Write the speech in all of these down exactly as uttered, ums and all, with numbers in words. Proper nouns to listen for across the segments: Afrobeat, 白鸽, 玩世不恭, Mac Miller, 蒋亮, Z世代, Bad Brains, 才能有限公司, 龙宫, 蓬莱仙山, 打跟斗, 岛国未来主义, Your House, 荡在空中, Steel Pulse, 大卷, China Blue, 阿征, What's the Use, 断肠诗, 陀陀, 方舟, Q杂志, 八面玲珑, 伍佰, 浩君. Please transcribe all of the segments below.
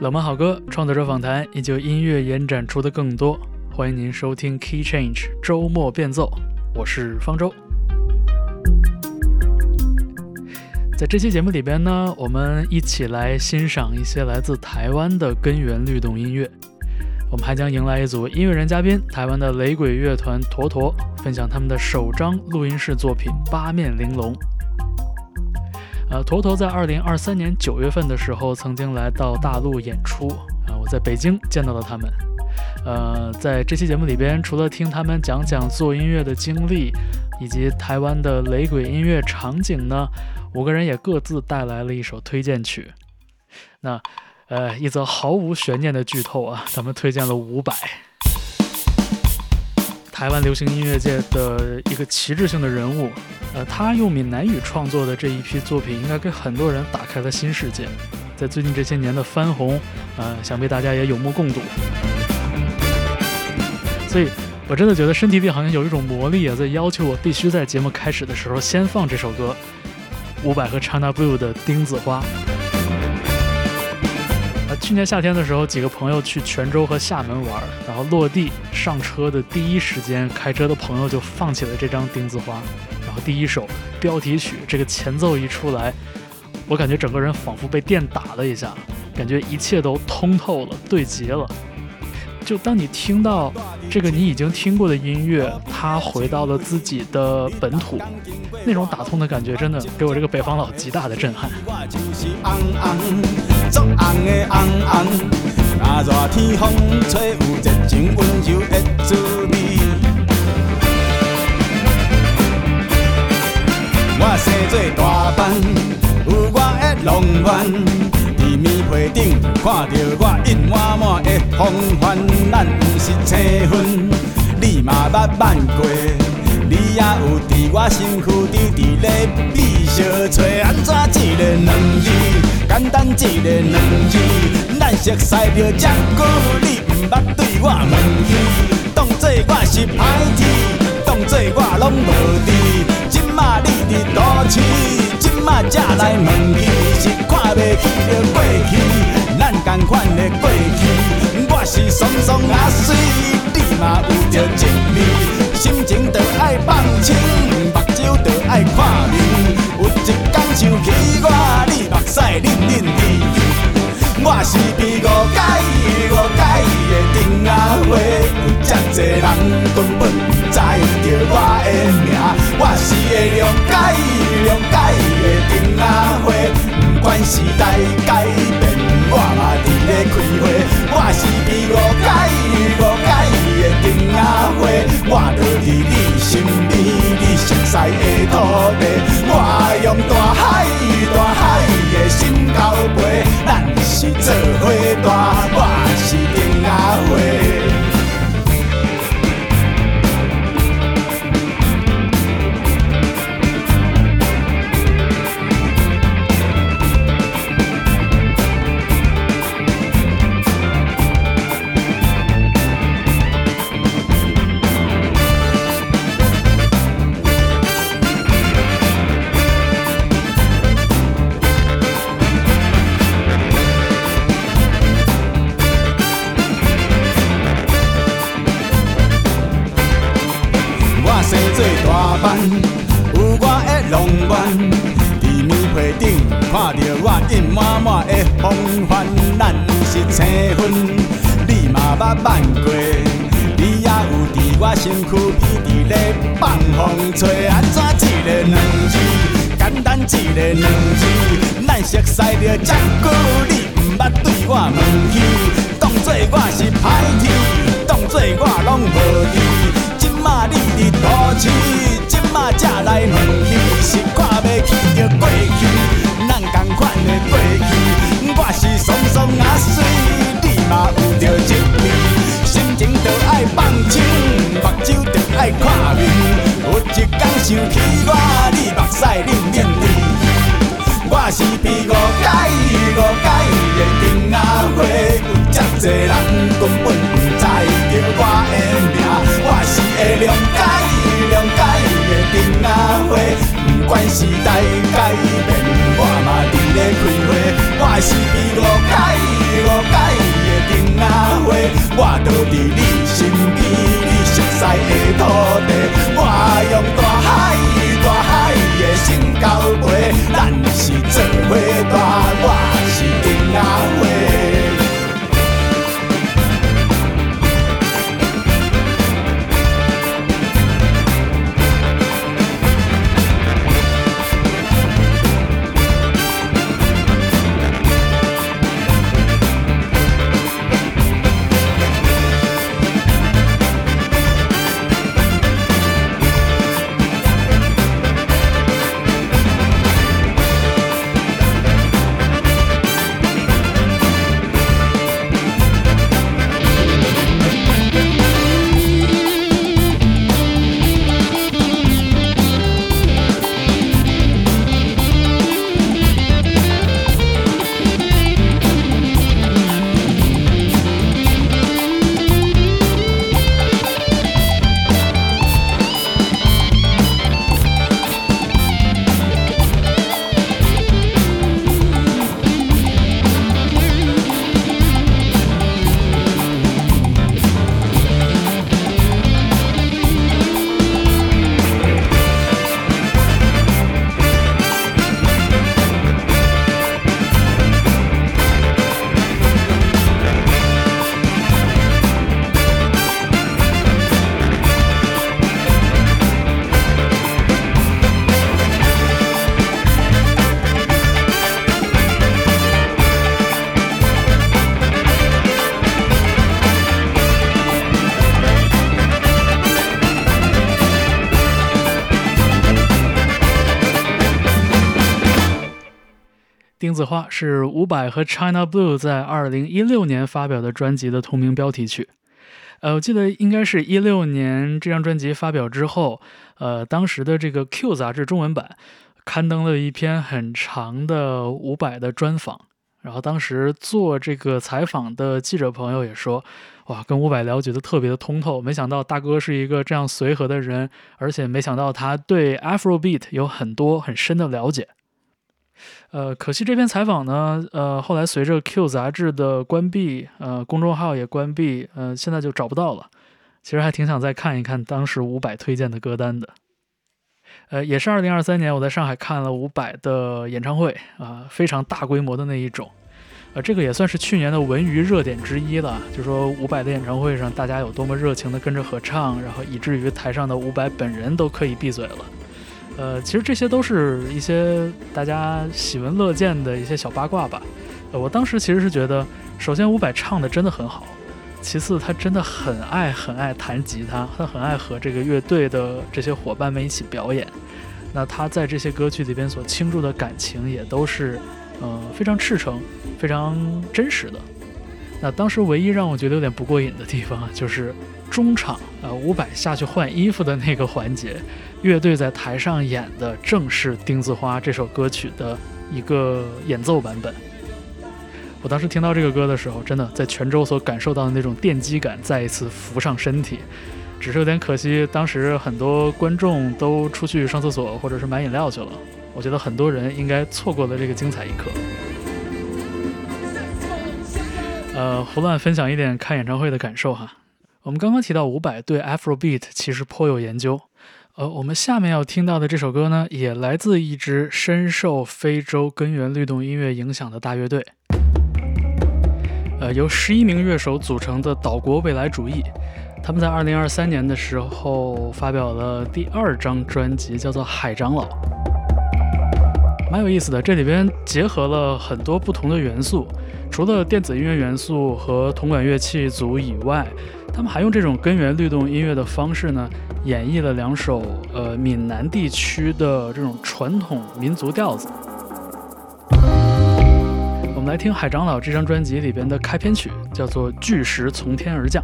冷门好歌、创作者访谈以及音乐延展出的更多，欢迎您收听 KeyChange 周末变奏，我是方舟。在这期节目里边呢，我们一起来欣赏一些来自台湾的根源律动音乐。我们还将迎来一组音乐人嘉宾，台湾的雷鬼乐团陀陀，分享他们的首张录音室作品《八面玲珑》。呃，陀陀在二零二三年九月份的时候曾经来到大陆演出，啊、呃，我在北京见到了他们。呃，在这期节目里边，除了听他们讲讲做音乐的经历，以及台湾的雷鬼音乐场景呢，五个人也各自带来了一首推荐曲。那，呃，一则毫无悬念的剧透啊，咱们推荐了伍佰。台湾流行音乐界的一个旗帜性的人物，呃，他用闽南语创作的这一批作品，应该给很多人打开了新世界。在最近这些年的翻红，呃，想必大家也有目共睹。所以我真的觉得身体力好像有一种魔力啊，在要求我必须在节目开始的时候先放这首歌，伍佰和 China Blue 的《丁子花》。去年夏天的时候，几个朋友去泉州和厦门玩，然后落地上车的第一时间，开车的朋友就放起了这张《丁字花》，然后第一首标题曲这个前奏一出来，我感觉整个人仿佛被电打了一下，感觉一切都通透了，对极了。就当你听到这个你已经听过的音乐，它回到了自己的本土，那种打通的感觉真的给我这个北方佬极大的震撼。棉被顶看到我印满满的风帆，咱不是青粉，你嘛捌挽过，你也有伫我身躯底伫咧比相吹，安怎一个两字，简单一个两字，咱熟识着这久，你毋捌对我问起，当作我是歹天，当作我拢无知。即马你伫都市，即马才来问起，是看袂起着过去，咱同款的过去。我是爽爽啊水，你嘛有着一味，心情着爱放清，目睭着爱看明。有一天想起我，你目屎淋淋滴。我是比五届五届的丁仔花，有遮济人根本不知着我的名。我是的六届六届的丁仔花，不管时代改变，我嘛伫咧开花。我是比五届五届的丁仔花，我就伫你身边，你熟悉的土地，我用大海大海的心交陪，咱是。做花大，我是丁仔花。我是比五届五届伫你身边，你熟悉的土地，我用大海大海的心交陪，咱是做伙大，我是丁仔花。钉子花是伍佰和 China Blue 在二零一六年发表的专辑的同名标题曲。呃，我记得应该是一六年这张专辑发表之后，呃，当时的这个 Q 杂志中文版刊登了一篇很长的伍佰的专访，然后当时做这个采访的记者朋友也说，哇，跟伍佰了解的特别的通透，没想到大哥是一个这样随和的人，而且没想到他对 Afrobeat 有很多很深的了解。呃，可惜这篇采访呢，呃，后来随着 Q 杂志的关闭，呃，公众号也关闭，呃，现在就找不到了。其实还挺想再看一看当时伍佰推荐的歌单的。呃，也是二零二三年，我在上海看了伍佰的演唱会，啊、呃，非常大规模的那一种。呃，这个也算是去年的文娱热点之一了，就说伍佰的演唱会上，大家有多么热情的跟着合唱，然后以至于台上的伍佰本人都可以闭嘴了。呃，其实这些都是一些大家喜闻乐见的一些小八卦吧。呃，我当时其实是觉得，首先伍佰唱的真的很好，其次他真的很爱很爱弹吉他，他很爱和这个乐队的这些伙伴们一起表演。那他在这些歌曲里边所倾注的感情也都是，呃，非常赤诚、非常真实的。那当时唯一让我觉得有点不过瘾的地方，就是中场，呃，伍佰下去换衣服的那个环节，乐队在台上演的正是《钉子花》这首歌曲的一个演奏版本。我当时听到这个歌的时候，真的在泉州所感受到的那种电击感再一次浮上身体。只是有点可惜，当时很多观众都出去上厕所或者是买饮料去了，我觉得很多人应该错过了这个精彩一刻。呃，胡乱分享一点看演唱会的感受哈。我们刚刚提到伍佰对 Afrobeat 其实颇有研究，呃，我们下面要听到的这首歌呢，也来自一支深受非洲根源律动音乐影响的大乐队，呃，由十一名乐手组成的岛国未来主义，他们在二零二三年的时候发表了第二张专辑，叫做《海长老》，蛮有意思的。这里边结合了很多不同的元素。除了电子音乐元素和铜管乐器组以外，他们还用这种根源律动音乐的方式呢，演绎了两首呃闽南地区的这种传统民族调子。我们来听《海长老》这张专辑里边的开篇曲，叫做《巨石从天而降》。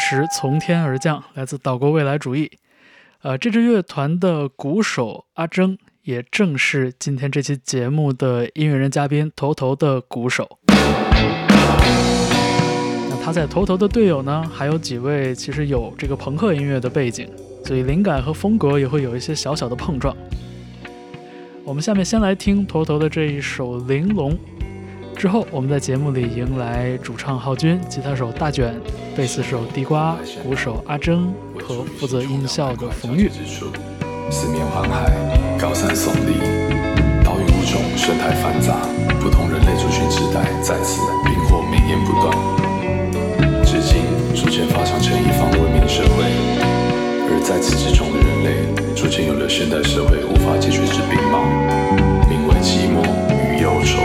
石从天而降，来自岛国未来主义。呃，这支乐团的鼓手阿征也正是今天这期节目的音乐人嘉宾头头的鼓手。那他在头头的队友呢，还有几位其实有这个朋克音乐的背景，所以灵感和风格也会有一些小小的碰撞。我们下面先来听头头的这一首《玲珑》，之后我们在节目里迎来主唱浩君、吉他手大卷、贝斯手地瓜、鼓手阿征和负责音效的冯玉。四面环海，高山耸立，岛屿物种生态繁杂，不同人类族群世代在此冰火绵延不断，至今逐渐发展成一方文明社会。而在此之中的人类，逐渐有了现代社会无法解决之病猫，名为寂寞与忧愁。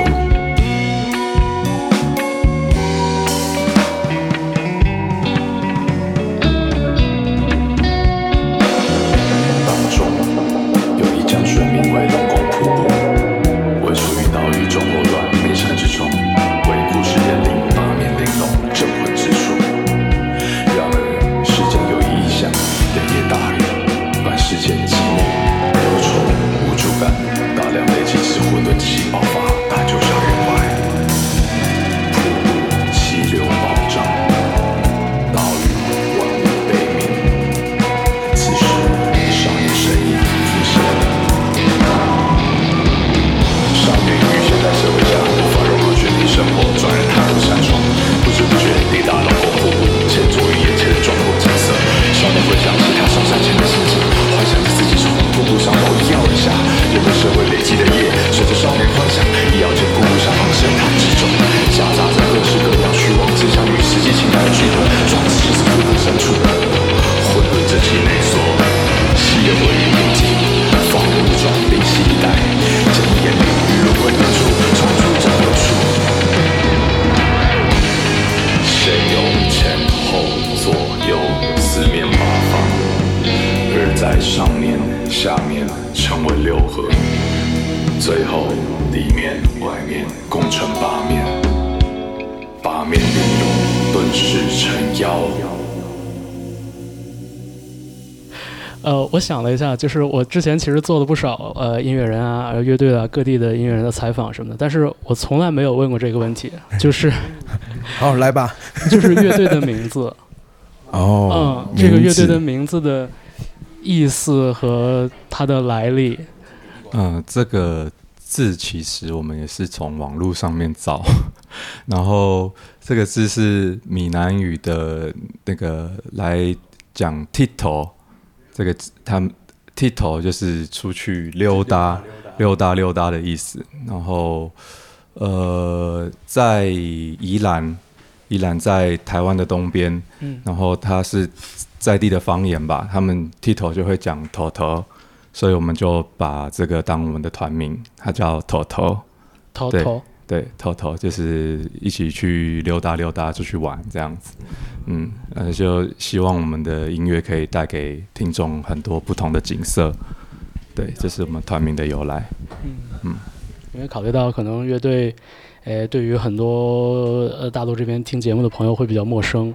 我想了一下，就是我之前其实做了不少呃音乐人啊、乐队啊、各地的音乐人的采访什么的，但是我从来没有问过这个问题，就是，好来吧，就是乐队的名字，哦，嗯，这个乐队的名字的意思和它的来历，嗯，这个字其实我们也是从网络上面找，然后这个字是闽南语的那个来讲 Tito。这个他们 Tito 就是出去溜达溜达溜达的意思，然后呃在宜兰宜兰在台湾的东边、嗯、然后他是在地的方言吧，他们 Tito 就会讲 Toto， 所以我们就把这个当我们的团名，他叫 Toto Toto 对 Toto 就是一起去溜达溜达出去玩这样子。嗯，呃，就希望我们的音乐可以带给听众很多不同的景色，对，这是我们团名的由来。嗯，因为考虑到可能乐队，诶，对于很多呃大陆这边听节目的朋友会比较陌生，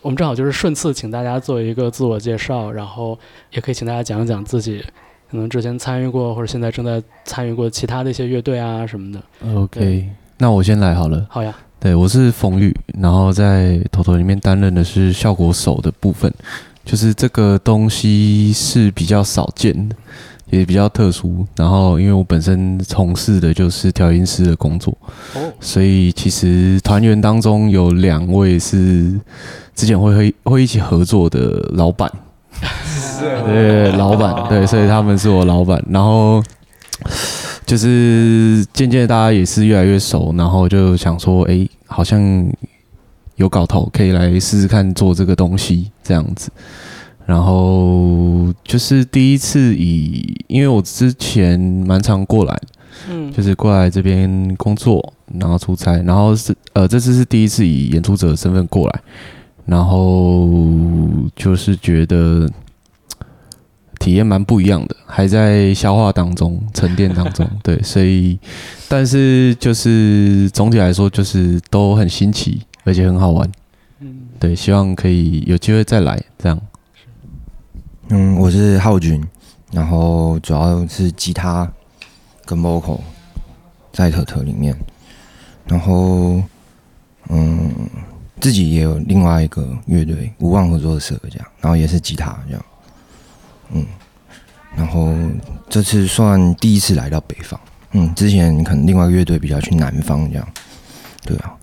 我们正好就是顺次请大家做一个自我介绍，然后也可以请大家讲一讲自己可能之前参与过或者现在正在参与过其他的一些乐队啊什么的。OK， 那我先来好了。好呀。对，我是冯玉，然后在头头里面担任的是效果手的部分，就是这个东西是比较少见的，也比较特殊。然后，因为我本身从事的就是调音师的工作，哦、所以其实团员当中有两位是之前会会一起合作的老板，对，老板，对，所以他们是我老板，然后。就是渐渐大家也是越来越熟，然后就想说，哎、欸，好像有搞头，可以来试试看做这个东西这样子。然后就是第一次以，因为我之前蛮常过来，嗯，就是过来这边工作，然后出差，然后是呃这次是第一次以演出者的身份过来，然后就是觉得。体验蛮不一样的，还在消化当中、沉淀当中，对，所以，但是就是总体来说，就是都很新奇，而且很好玩。嗯，对，希望可以有机会再来这样。嗯，我是浩君，然后主要是吉他跟 vocal 在特特里面，然后嗯自己也有另外一个乐队无望合作社这样，然后也是吉他这样，嗯，然后这次算第一次来到北方，嗯，之前可能另外一个乐队比较去南方这样，对啊，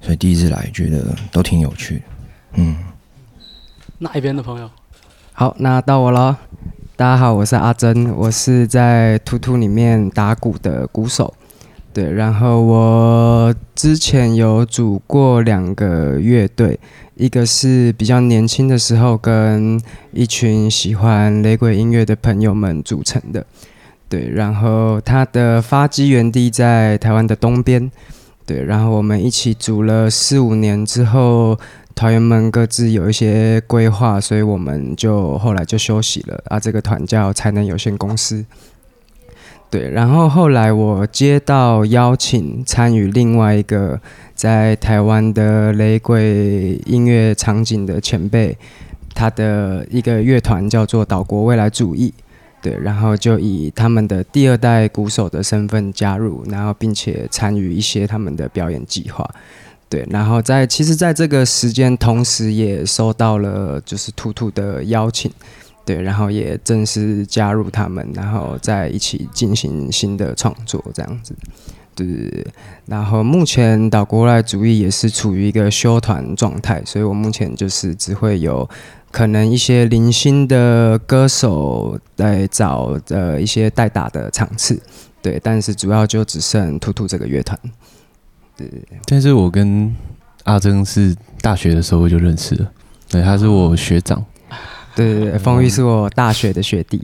所以第一次来觉得都挺有趣的，嗯。哪一边的朋友？好，那到我了。大家好，我是阿珍，我是在兔兔里面打鼓的鼓手。对，然后我之前有组过两个乐队，一个是比较年轻的时候跟一群喜欢雷鬼音乐的朋友们组成的，对，然后它的发迹原地在台湾的东边，对，然后我们一起组了四五年之后，团员们各自有一些规划，所以我们就后来就休息了啊。这个团叫才能有限公司。对，然后后来我接到邀请参与另外一个在台湾的雷鬼音乐场景的前辈，他的一个乐团叫做岛国未来主义，对，然后就以他们的第二代鼓手的身份加入，然后并且参与一些他们的表演计划，对，然后在其实在这个时间，同时也收到了就是兔兔的邀请。对，然后也正式加入他们，然后在一起进行新的创作这样子，对对对。然后目前岛国外主义也是处于一个休团状态，所以我目前就是只会有可能一些零星的歌手来找呃一些代打的场次，对，但是主要就只剩兔兔这个乐团，对对对。但是我跟阿珍是大学的时候就认识了，对，他是我学长。对对对，风玉是我大学的学弟，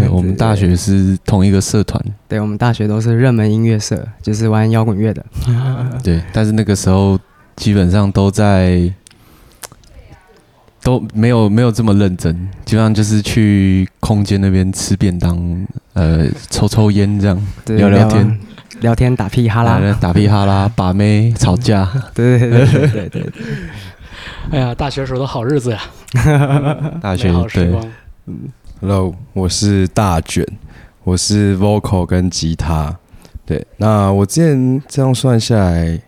对，我们大学是同一个社团，对，我们大学都是热门音乐社，就是玩摇滚乐的，对，但是那个时候基本上都在都没有没有这么认真，基本上就是去空间那边吃便当，呃，抽抽烟这样，聊聊天，聊天打屁哈啦，打屁哈啦，把妹吵架，对对对对对对。哎呀，大学时候的好日子呀！大学好时光。Hello， 我是大卷，我是 vocal 跟吉他。对，那我之前这样算下来，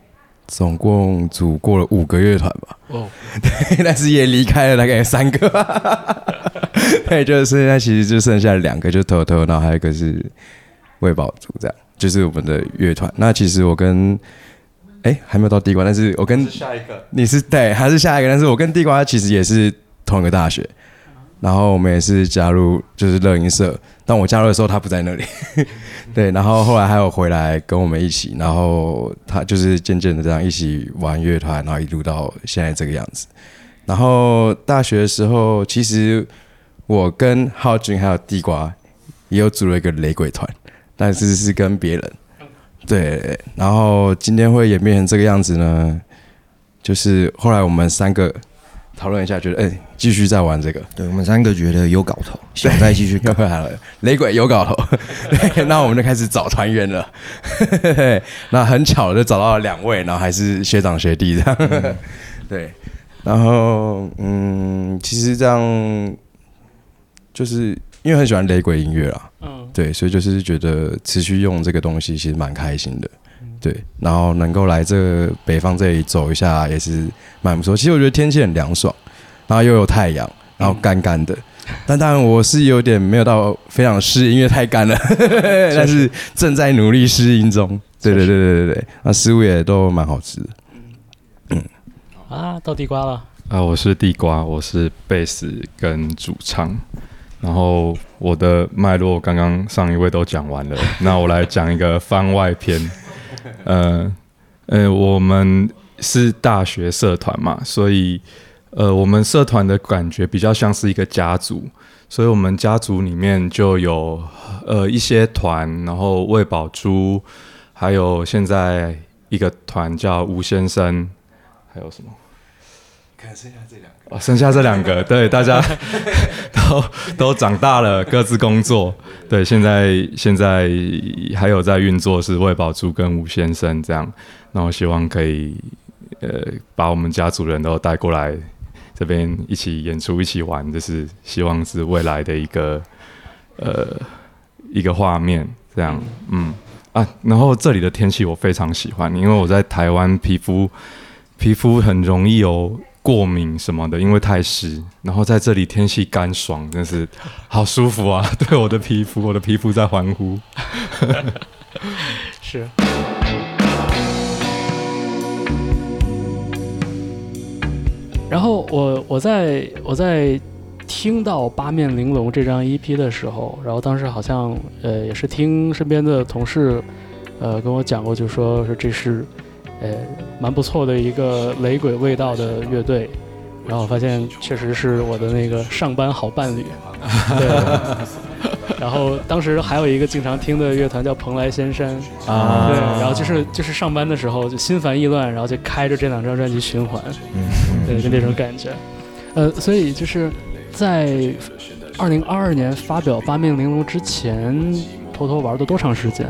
总共组过了五个乐团吧。哦、oh. ，对，但是也离开了大概三个。对，就是那其实就剩下两个，就头头，然后还有一个是卫宝组，这样就是我们的乐团。那其实我跟哎，还没有到地瓜，但是我跟是下一个你是对，还是下一个，但是我跟地瓜其实也是同一个大学，然后我们也是加入就是乐音社，但我加入的时候他不在那里，对，然后后来还有回来跟我们一起，然后他就是渐渐的这样一起玩乐团，然后一路到现在这个样子。然后大学的时候，其实我跟浩君还有地瓜也有组了一个雷鬼团，但是是跟别人。对，然后今天会演变成这个样子呢，就是后来我们三个讨论一下，觉得哎，继续再玩这个。对，我们三个觉得有搞头，想再继续搞了。雷鬼有搞头，对，那我们就开始找团员了。那很巧就找到了两位，然后还是学长学弟这样。嗯、对，然后嗯，其实这样就是。因为很喜欢雷鬼音乐啦，嗯，对，所以就是觉得持续用这个东西其实蛮开心的，对，然后能够来这北方这里走一下也是蛮不错。其实我觉得天气很凉爽，然后又有太阳，然后干干的，嗯、但当然我是有点没有到非常适应，因为太干了，但是正在努力适应中。对对对对对对，那食物也都蛮好吃的。嗯，啊，到地瓜了啊，我是地瓜，我是贝斯跟主唱。然后我的脉络刚刚上一位都讲完了，那我来讲一个番外篇。呃，呃，我们是大学社团嘛，所以呃，我们社团的感觉比较像是一个家族，所以我们家族里面就有呃一些团，然后魏宝珠，还有现在一个团叫吴先生，还有什么？可能剩下这两个、哦，剩下这两个，对，大家都都长大了，各自工作。对，现在现在还有在运作是魏宝珠跟吴先生这样，那我希望可以呃把我们家族人都带过来这边一起演出一起玩，就是希望是未来的一个呃一个画面这样。嗯啊，然后这里的天气我非常喜欢，因为我在台湾皮肤皮肤很容易有过敏什么的，因为太湿，然后在这里天气干爽，真是好舒服啊！对我的皮肤，我的皮肤在欢呼。是。然后我我在我在听到《八面玲珑》这张 E P 的时候，然后当时好像呃也是听身边的同事呃跟我讲过，就说说这是。呃，蛮不错的一个雷鬼味道的乐队，然后我发现确实是我的那个上班好伴侣。对，然后当时还有一个经常听的乐团叫蓬莱仙山啊，对，然后就是就是上班的时候就心烦意乱，然后就开着这两张专辑循环，对，就那种感觉。呃，所以就是在二零二二年发表《八面玲珑》之前，偷偷玩了多长时间？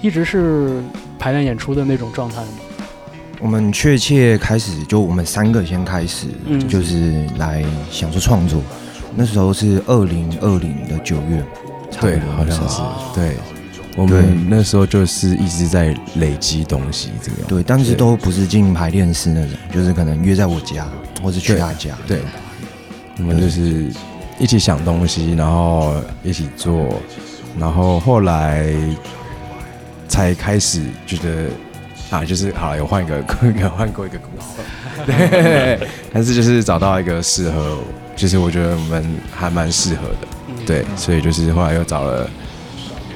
一直是排练演出的那种状态吗？我们确切开始就我们三个先开始、嗯、就是来想说创作，那时候是二零二零的九月，对，好像是，对，我们那时候就是一直在累积东西这个样，对，但是都不是进排练室那种，就是可能约在我家或是去他家，对，我们就是一起想东西，然后一起做，然后后来才开始觉得啊，就是好了，有换一个，换过一个公司，对，但是就是找到一个适合，就是我觉得我们还蛮适合的，对，所以就是后来又找了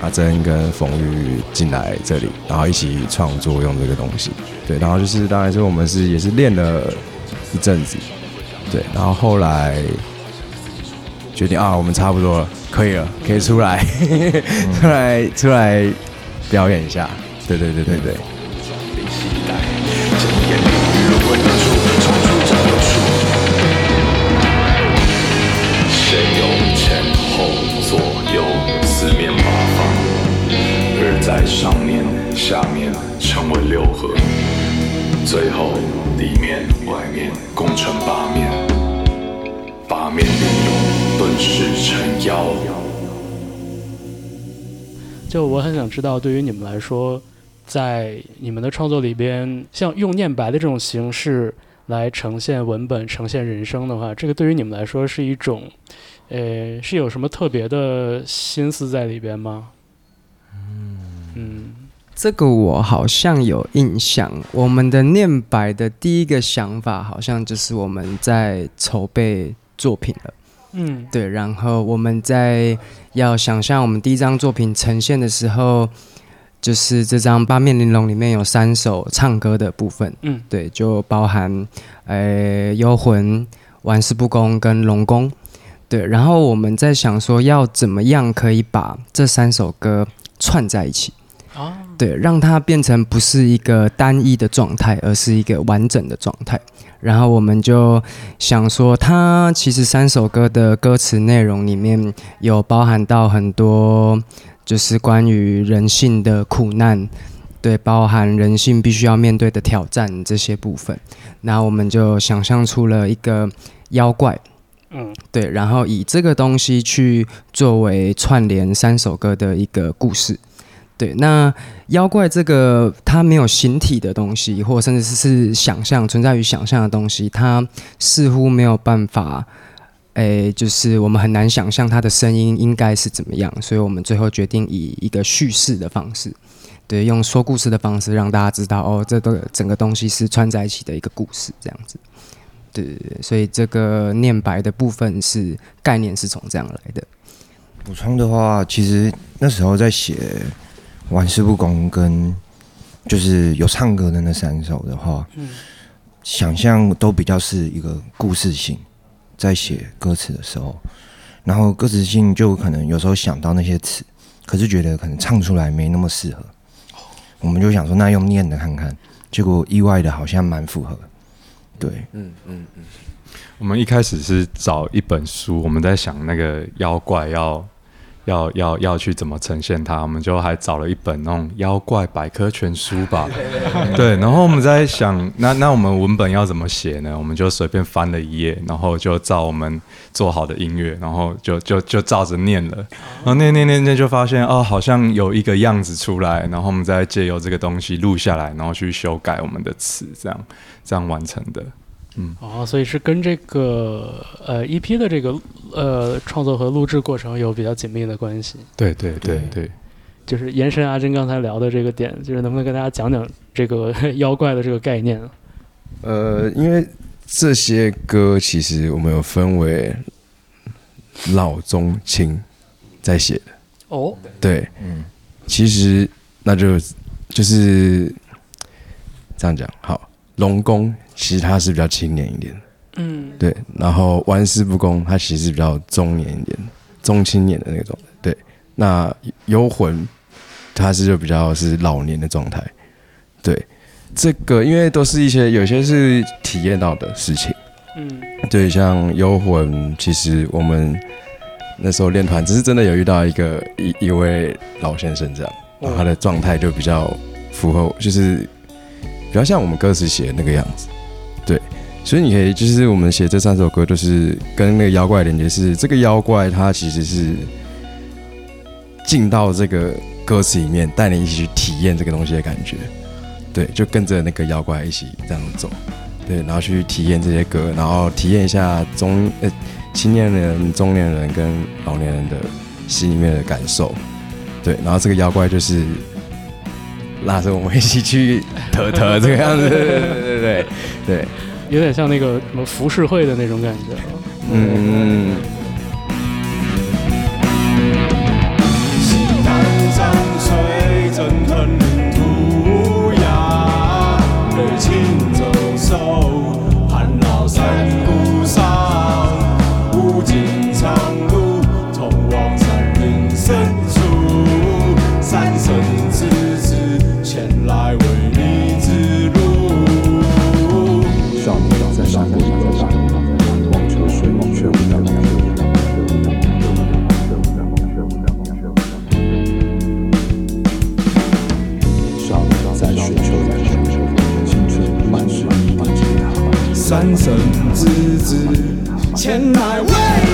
阿珍跟冯玉进来这里，然后一起创作用这个东西，对，然后就是当然是我们是也是练了一阵子，对，然后后来决定啊，我们差不多了，可以了，可以出来，出来，出来。表演一下，对对对对对。就我很想知道，对于你们来说，在你们的创作里边，像用念白的这种形式来呈现文本、呈现人生的话，这个对于你们来说是一种，呃，是有什么特别的心思在里边吗？嗯嗯，这个我好像有印象。我们的念白的第一个想法，好像就是我们在筹备作品了。嗯，对，然后我们在要想象我们第一张作品呈现的时候，就是这张《八面玲珑》里面有三首唱歌的部分，嗯，对，就包含呃幽魂、玩世不恭跟龙宫，对，然后我们在想说要怎么样可以把这三首歌串在一起，啊，对，让它变成不是一个单一的状态，而是一个完整的状态。然后我们就想说，它其实三首歌的歌词内容里面有包含到很多，就是关于人性的苦难，对，包含人性必须要面对的挑战这些部分。然后我们就想象出了一个妖怪，嗯，对，然后以这个东西去作为串联三首歌的一个故事。对，那妖怪这个它没有形体的东西，或甚至是想象存在于想象的东西，它似乎没有办法，诶，就是我们很难想象它的声音应该是怎么样，所以我们最后决定以一个叙事的方式，对，用说故事的方式让大家知道，哦，这个整个东西是串在一起的一个故事，这样子。对，所以这个念白的部分是概念是从这样来的。补充的话，其实那时候在写玩世不恭跟就是有唱歌的那三首的话，嗯，想象都比较是一个故事性，在写歌词的时候，然后歌词性就可能有时候想到那些词，可是觉得可能唱出来没那么适合，我们就想说那用念的看看，结果意外的好像蛮符合，对，嗯嗯嗯。我们一开始是找一本书，我们在想那个妖怪要要要要去怎么呈现它，我们就还找了一本那种妖怪百科全书吧，对，然后我们在想，那那我们文本要怎么写呢？我们就随便翻了一页，然后就照我们做好的音乐，然后就就就照着念了，然后念念念念就发现哦，好像有一个样子出来，然后我们再借由这个东西录下来，然后去修改我们的词，这样这样完成的。嗯、哦，所以是跟这个呃 E P 的这个呃创作和录制过程有比较紧密的关系。对对对对，就是延伸阿珍刚才聊的这个点，就是能不能跟大家讲讲这个妖怪的这个概念？呃，因为这些歌其实我们有分为老中青在写的。哦，对，嗯，其实那就就是这样讲好。龙宫其实他是比较青年一点，嗯，对。然后玩世不恭他其实比较中年一点，中青年的那种，对。那幽魂他是就比较是老年的状态，对。这个因为都是一些有些是体验到的事情，嗯，对。像幽魂，其实我们那时候练团，只是真的有遇到一个 一, 一位老先生这样，然后他的状态就比较符合，就是。比较像我们歌词写的那个样子，对，所以你可以就是我们写这三首歌，就是跟那个妖怪的连接是，这个妖怪它其实是进到这个歌词里面，带你一起去体验这个东西的感觉，对，就跟着那个妖怪一起这样走，对，然后去体验这些歌，然后体验一下中呃青年人、中年人跟老年人的心里面的感受，对，然后这个妖怪就是。拉着我们一起去得得这个样子，对对对对对，有点像那个什么浮世绘的那种感觉。嗯。三生之子，前来为你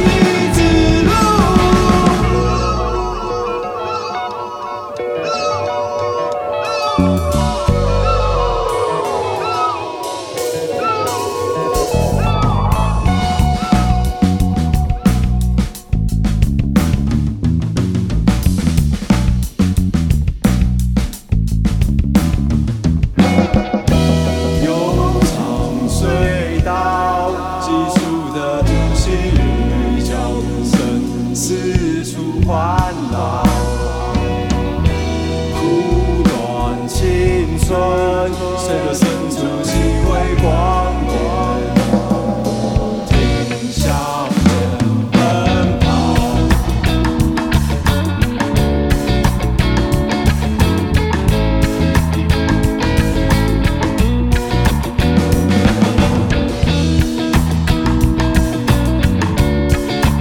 指路。少年在山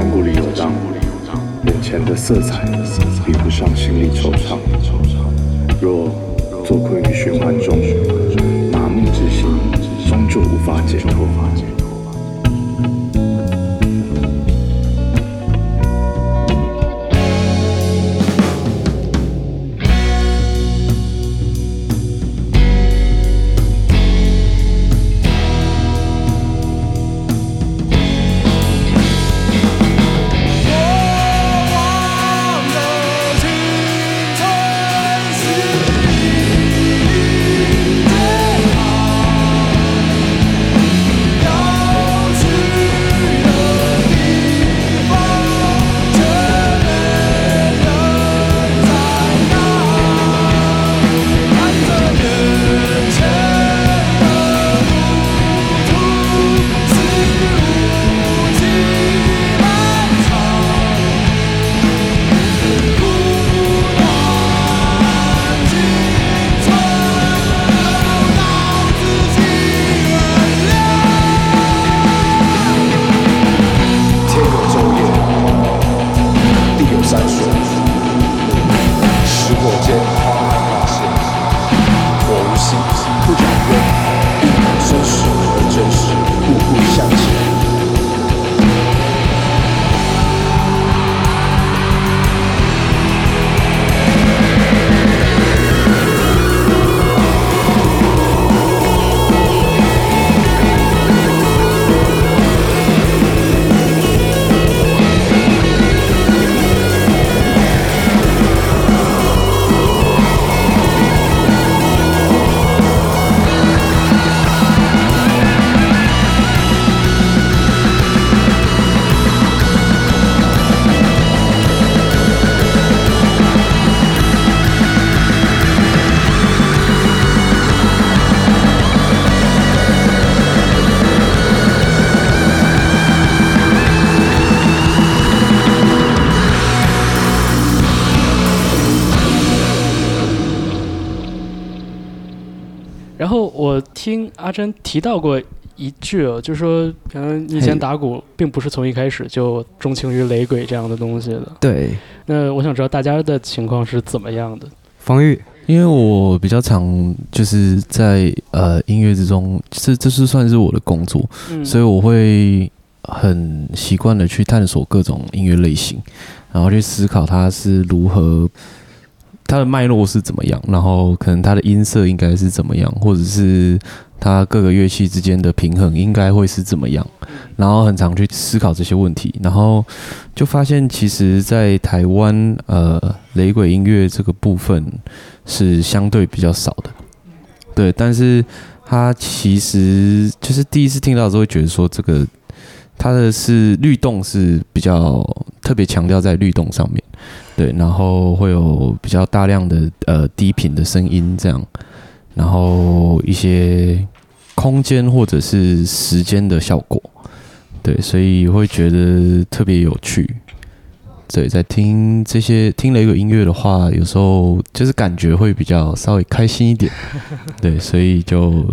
谷里游荡，眼前的色彩比不上心里惆怅。若坐困于循环中，麻木之心终究无法解脱。然后我听阿珍提到过一句、哦、就是说你以前打鼓并不是从一开始就钟情于雷鬼这样的东西的。对，那我想知道大家的情况是怎么样的。方玉，因为我比较常就是在、呃、音乐之中，这这是算是我的工作、嗯、所以我会很习惯的去探索各种音乐类型，然后去思考它是如何，它的脉络是怎么样，然后可能它的音色应该是怎么样，或者是它各个乐器之间的平衡应该会是怎么样，然后很常去思考这些问题，然后就发现其实在台湾呃雷鬼音乐这个部分是相对比较少的。对，但是它其实就是第一次听到的时候会觉得说这个它的是律动是比较特别强调在律动上面。对，然后会有比较大量的呃低频的声音这样，然后一些空间或者是时间的效果，对，所以会觉得特别有趣。对，在听这些听雷鬼音乐的话，有时候就是感觉会比较稍微开心一点。对，所以就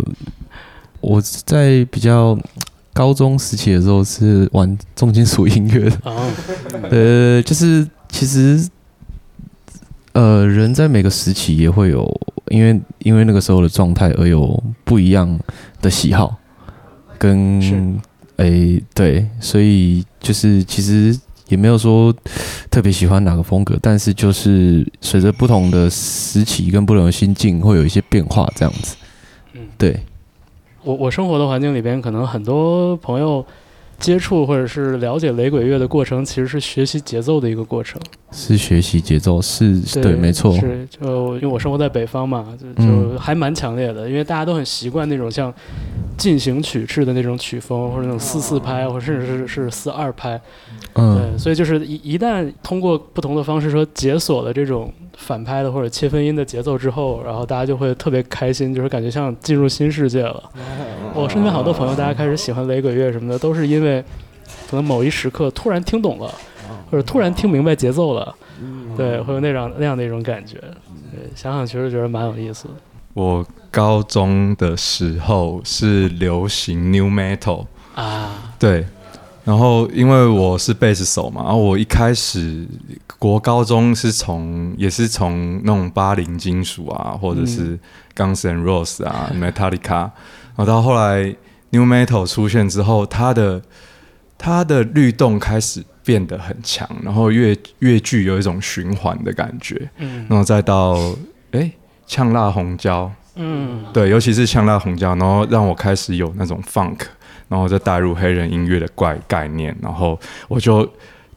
我在比较高中时期的时候是玩重金属音乐的，呃，就是。其实，呃，人在每个时期也会有，因为因为那个时候的状态而有不一样的喜好，跟诶对，所以就是其实也没有说特别喜欢哪个风格，但是就是随着不同的时期跟不同的心境会有一些变化，这样子。嗯，对。我我生活的环境里边，可能很多朋友。接触或者是了解雷鬼乐的过程，其实是学习节奏的一个过程。是学习节奏，是 对, 对，没错。是，就因为我生活在北方嘛，就，就还蛮强烈的，因为大家都很习惯那种像进行曲式的那种曲风，或者那种四四拍，或者甚至是是四二拍。嗯，所以就是一一旦通过不同的方式说解锁了这种反拍的或者切分音的节奏之后，然后大家就会特别开心，就是感觉像进入新世界了。我身边好多朋友，大家开始喜欢雷鬼乐什么的，都是因为可能某一时刻突然听懂了，或者突然听明白节奏了，对，会有那样那样的一种感觉。对，想想其实觉得蛮有意思的。我高中的时候是流行 new metal 啊，对，然后因为我是贝斯手嘛，然后我一开始国高中是从也是从那种八零金属啊，或者是 Guns N' Roses 啊、嗯、Metallica， 然后到后来 New Metal 出现之后，它的它的律动开始变得很强，然后越越具有一种循环的感觉，嗯，然后再到哎呛辣红椒，嗯，对，尤其是呛辣红椒，然后让我开始有那种 funk， 然后再带入黑人音乐的怪概念，然后我就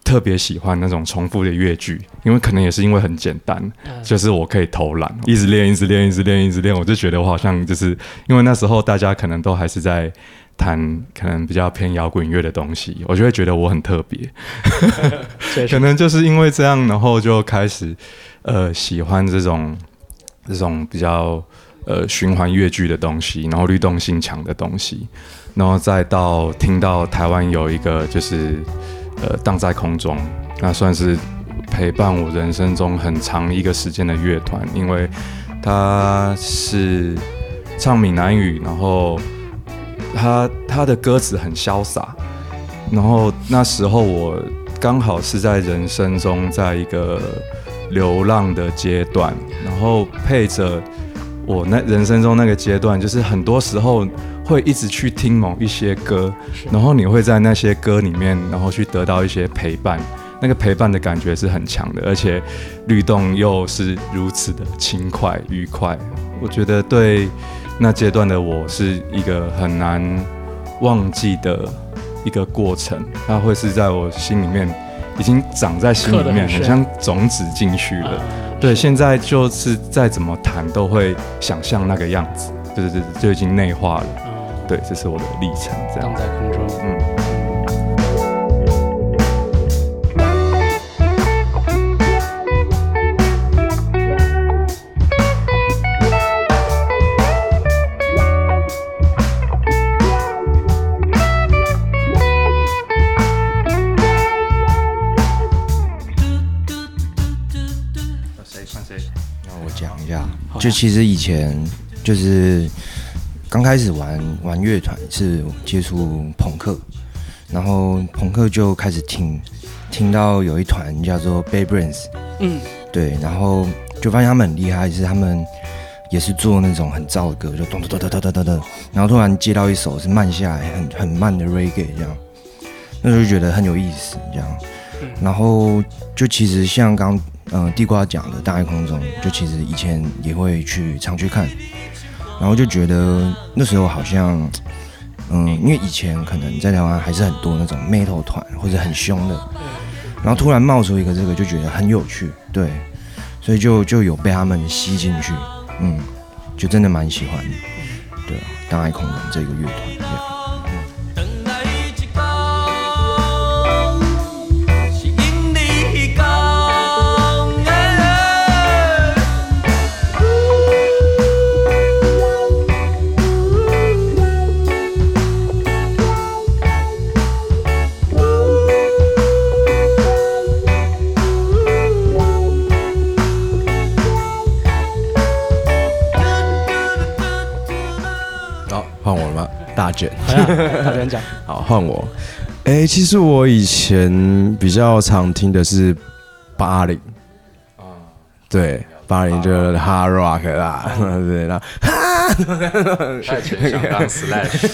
特别喜欢那种重复的乐句，因为可能也是因为很简单，嗯、就是我可以偷懒，一直练，一直练，一直练，一直练，我就觉得我好像就是因为那时候大家可能都还是在弹可能比较偏摇滚乐的东西，我就会觉得我很特别可能就是因为这样，然后就开始呃喜欢这种这种比较呃循环乐句的东西，然后律动性强的东西，然后再到听到台湾有一个就是呃荡在空中，那算是陪伴我人生中很长一个时间的乐团，因为它是唱闽南语，然后他, 他的歌词很潇洒，然后那时候我刚好是在人生中在一个流浪的阶段，然后配着我那人生中那个阶段，就是很多时候会一直去听某一些歌，然后你会在那些歌里面，然后去得到一些陪伴，那个陪伴的感觉是很强的，而且律动又是如此的轻快愉快，我觉得对那阶段的我是一个很难忘记的一个过程，它会是在我心里面已经长在心里面，很像种子进去了。对，现在就是再怎么弹都会想象那个样子，对对对，就已经内化了。对，这是我的历程，这样。在空中，嗯。就其实以前就是刚开始玩玩乐团是接触朋克，然后朋克就开始听听到有一团叫做 Bad Brains， 嗯，对，然后就发现他们很厉害，是他们也是做那种很燥的歌，就咚咚咚咚咚咚咚，然后突然接到一首是慢下来很很慢的 reggae 这样，那时候就觉得很有意思这样，然后就其实像刚。嗯、呃，地瓜讲的大爱空中，就其实以前也会去常去看，然后就觉得那时候好像，嗯、呃，因为以前可能在台湾还是很多那种 metal 团或者很凶的，然后突然冒出一个这个，就觉得很有趣，对，所以就就有被他们吸进去，嗯，就真的蛮喜欢的，对啊，大爱空中这个乐团这样。大卷，大卷讲。好，换我。哎、欸，其实我以前比较常听的是八零、嗯，对，八零就是 hard rock 啦，嗯、对啦，太全想当 slash，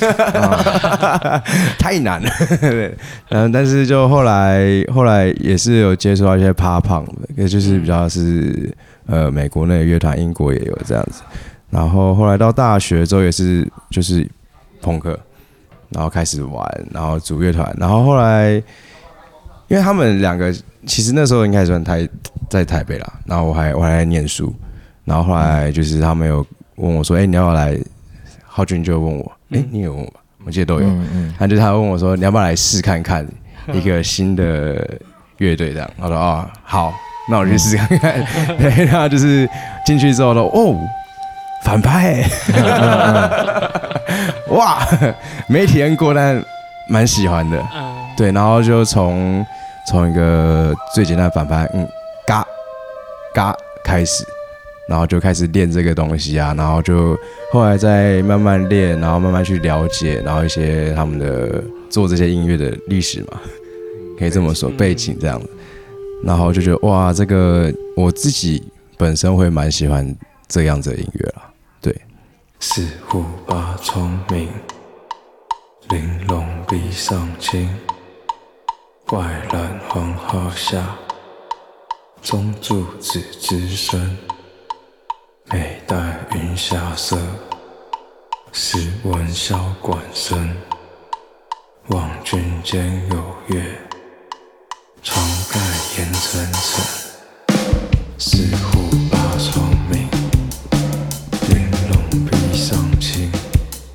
太难了。对，嗯，但是就后来后来也是有接触到一些 pop punk 的，也就是比较是呃美国那个乐团，英国也有这样子。然后后来到大学之后也是就是。朋克，然后开始玩，然后组乐团，然后后来，因为他们两个其实那时候应该算台在台北啦，然后我还我还在念书，然后后来就是他们有问我说，哎、欸，你要不要来？浩君就问我，哎、欸，你有问我吧？我记得都有，嗯嗯，他就他问我说，你要不要来试看看一个新的乐队这样？我说哦，好，那我去试看看。嗯、对，然后就是进去之后都哦，反派、欸。哇，没体验过，但蛮喜欢的。嗯、对，然后就从从一个最简单的反拍，嗯，嘎嘎开始，然后就开始练这个东西啊，然后就后来再慢慢练，然后慢慢去了解，然后一些他们的做这些音乐的历史嘛，可以这么说，背景这样的。然后就觉得哇，这个我自己本身会蛮喜欢这样子的音乐啦。对，四五八聪明，玲珑鼻上青，外蓝黄花下，中柱子之身，美带云霞色，时闻箫管声，望君间有月，长盖岩层层，四户八聪明，玲珑鼻上青，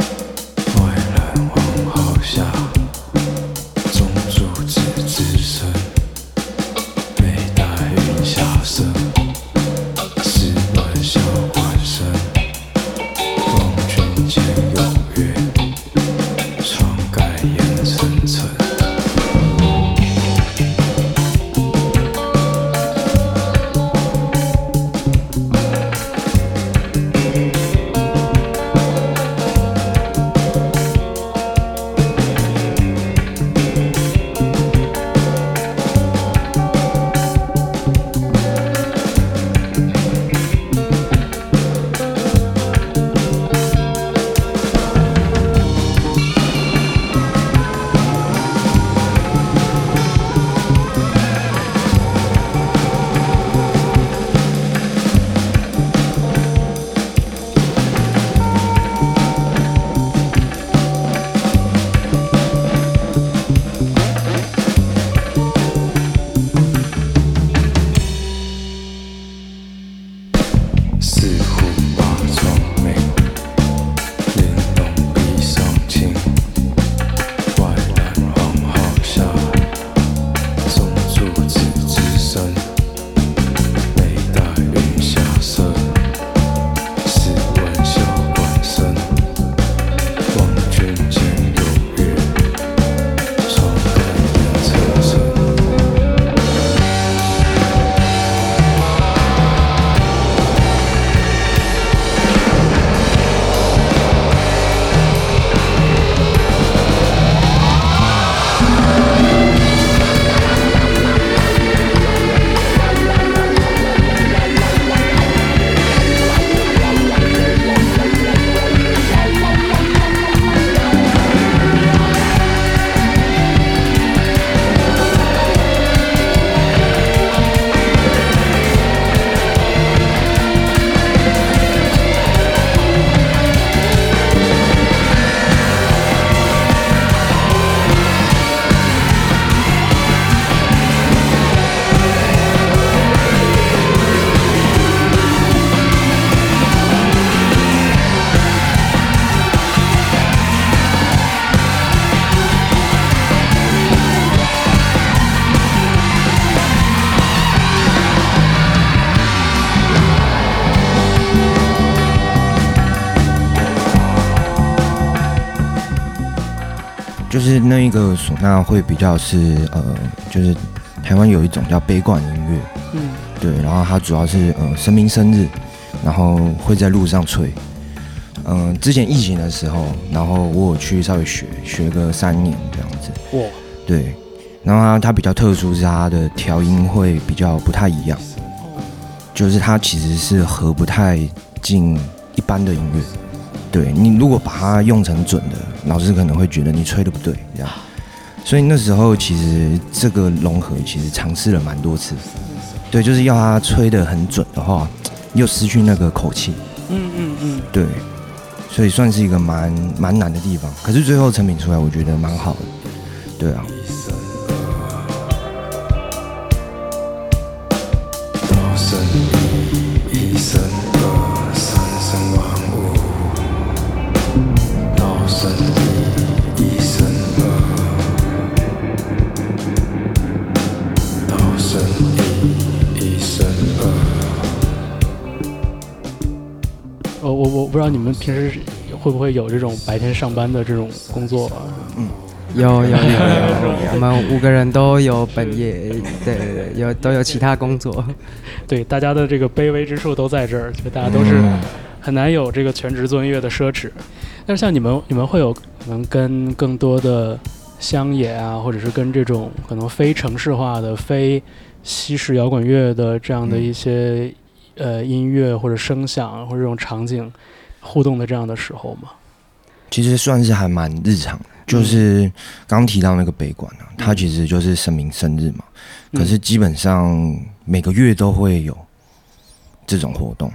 外蓝黄毫下，中柱子之身，眉黛云霞色，时闻箫管声，望君间有月，长盖岩层层。就是那一个唢呐会比较是呃，就是台湾有一种叫悲观音乐，嗯，对，然后它主要是呃神明生日，然后会在路上吹，嗯、呃，之前疫情的时候，然后我有去稍微学学个三年这样子，哇，对，然后 它, 它比较特殊是它的调音会比较不太一样，就是它其实是合不太进一般的音乐。对，你如果把它用成准的，老师可能会觉得你吹的不对这样，所以那时候其实这个融合其实尝试了蛮多次，对，就是要它吹的很准的话，又失去那个口气，嗯嗯嗯，对，所以算是一个蛮蛮难的地方，可是最后成品出来，我觉得蛮好的，对啊。不知道你们平时会不会有这种白天上班的这种工作啊？嗯，有有有有，我们五个人都有本业，对对对，有都有其他工作，对，大家的这个卑微之处都在这儿，就大家都是很难有这个全职做音乐的奢侈。但是像你们，你们会有可能跟更多的乡野啊，或者是跟这种可能非城市化的、非西式摇滚乐的这样的一些、嗯、呃音乐或者声响或者这种场景互动的这样的时候嘛，其实算是还蛮日常的。就是刚提到那个北管啊，它、嗯、其实就是神明生日嘛、嗯，可是基本上每个月都会有这种活动，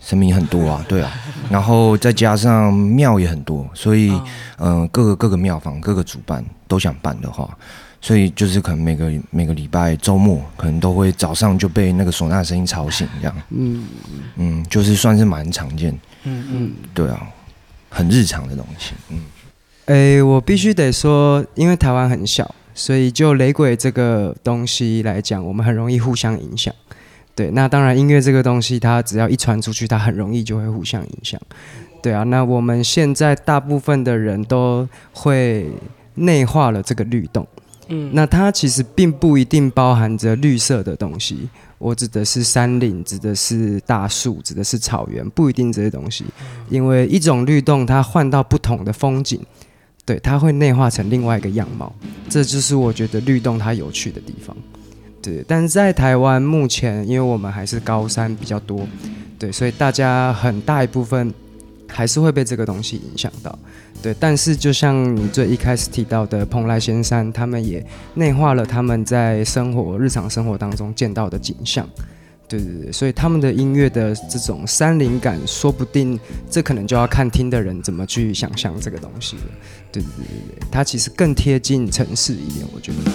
神明很多啊，对啊，然后再加上庙也很多，所以嗯、呃，各个各个庙方、各个主办都想办的话，所以就是可能每个每个礼拜周末可能都会早上就被那个唢呐声音吵醒这样，嗯嗯，就是算是蛮常见，嗯嗯，对啊，很日常的东西，嗯。诶，我必须得说，因为台湾很小，所以就雷鬼这个东西来讲，我们很容易互相影响。对，那当然音乐这个东西，它只要一传出去，它很容易就会互相影响。对啊，那我们现在大部分的人都会内化了这个律动。嗯，那它其实并不一定包含着绿色的东西。我指的是山林，指的是大树，指的是草原，不一定这些东西。因为一种律动，它换到不同的风景。对，它会内化成另外一个样貌，这就是我觉得律动它有趣的地方。对，但在台湾目前，因为我们还是高山比较多，对，所以大家很大一部分还是会被这个东西影响到。对，但是就像你最一开始提到的蓬莱仙山，他们也内化了他们在生活日常生活当中见到的景象。对对对，所以他们的音乐的这种山林感，说不定这可能就要看听的人怎么去想象这个东西了。对对对对，它其实更贴近城市一点，我觉得。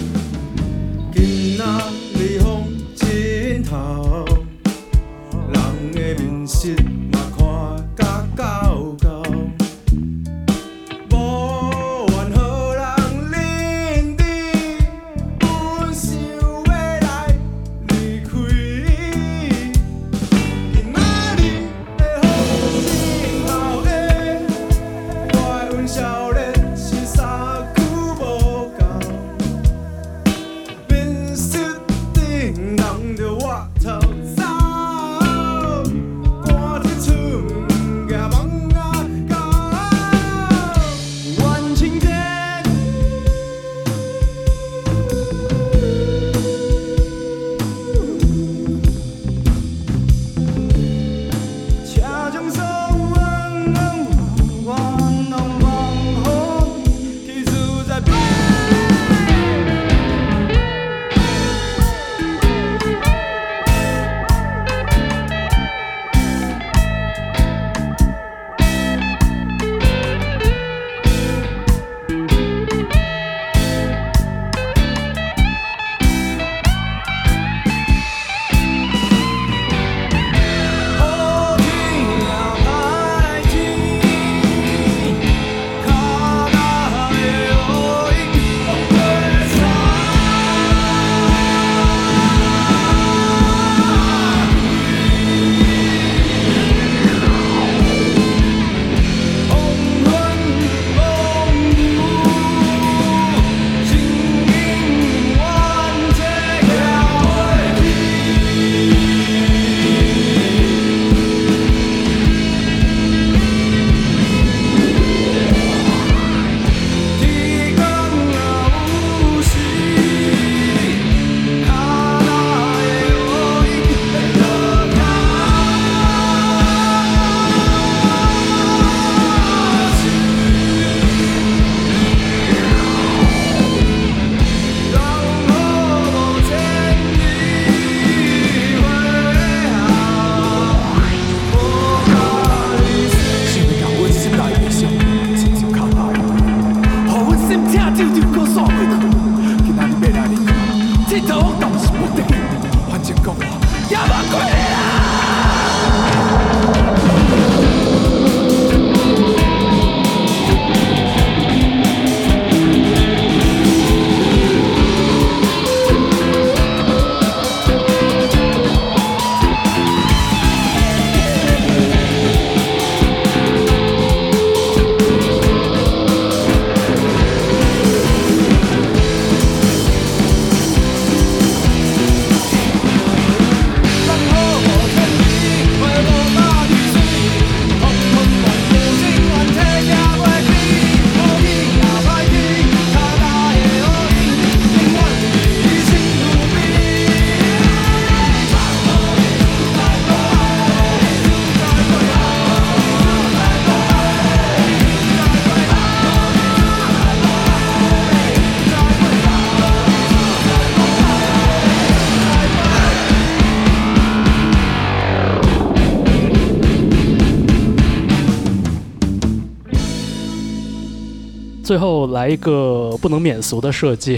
最后来一个不能免俗的设计，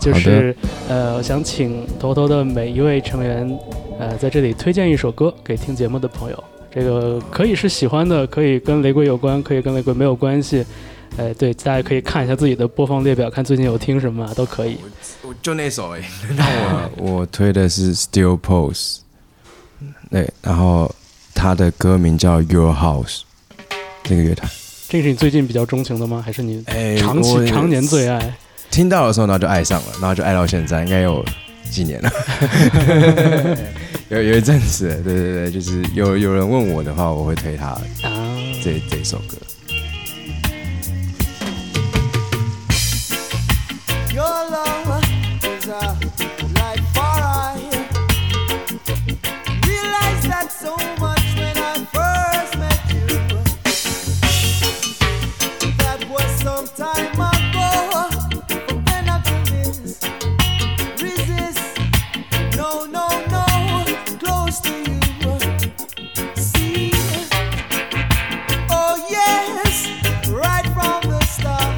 就是呃，我想请头头的每一位成员呃在这里推荐一首歌给听节目的朋友，这个可以是喜欢的，可以跟雷鬼有关，可以跟雷鬼没有关系，哎，对，大家可以看一下自己的播放列表，看最近有听什么、啊、都可以。我就那首哎，那我我推的是 Steel Pulse， 对，然后他的歌名叫 Your House， 这个乐团。这个是你最近比较钟情的吗？还是你长期、哎、常年最爱？听到的时候，然后就爱上了，然后就爱到现在，应该有几年了，有有一阵子，对对对，就是有有人问我的话，我会推他、啊、这这首歌。Your love is a light for I realize that so much when I first met you. That was some time ago. But when I do this, resist. No, no, no, close to you. See, oh yes, right from the start.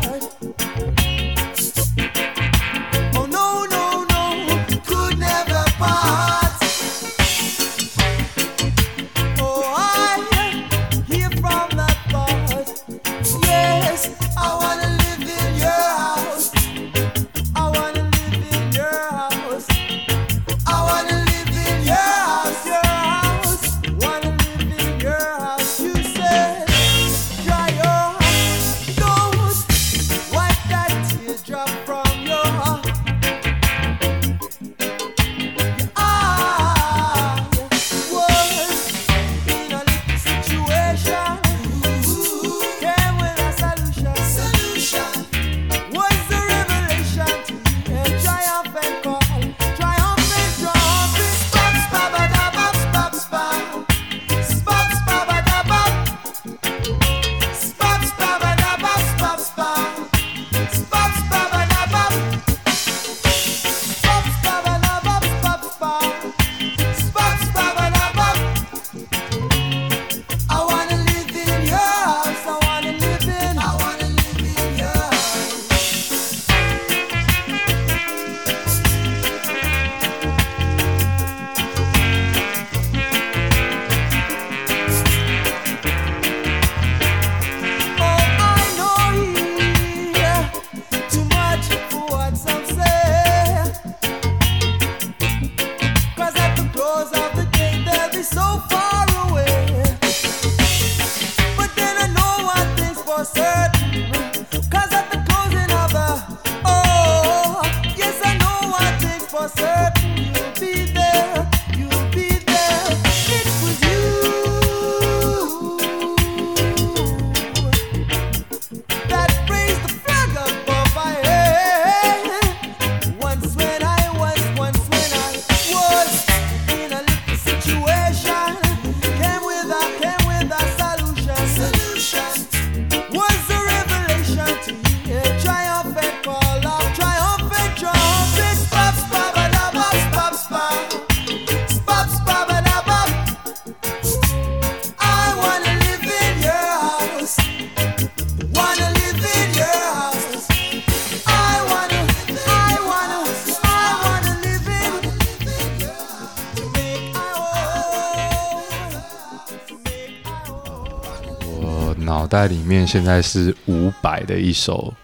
在里面现在是伍佰的一首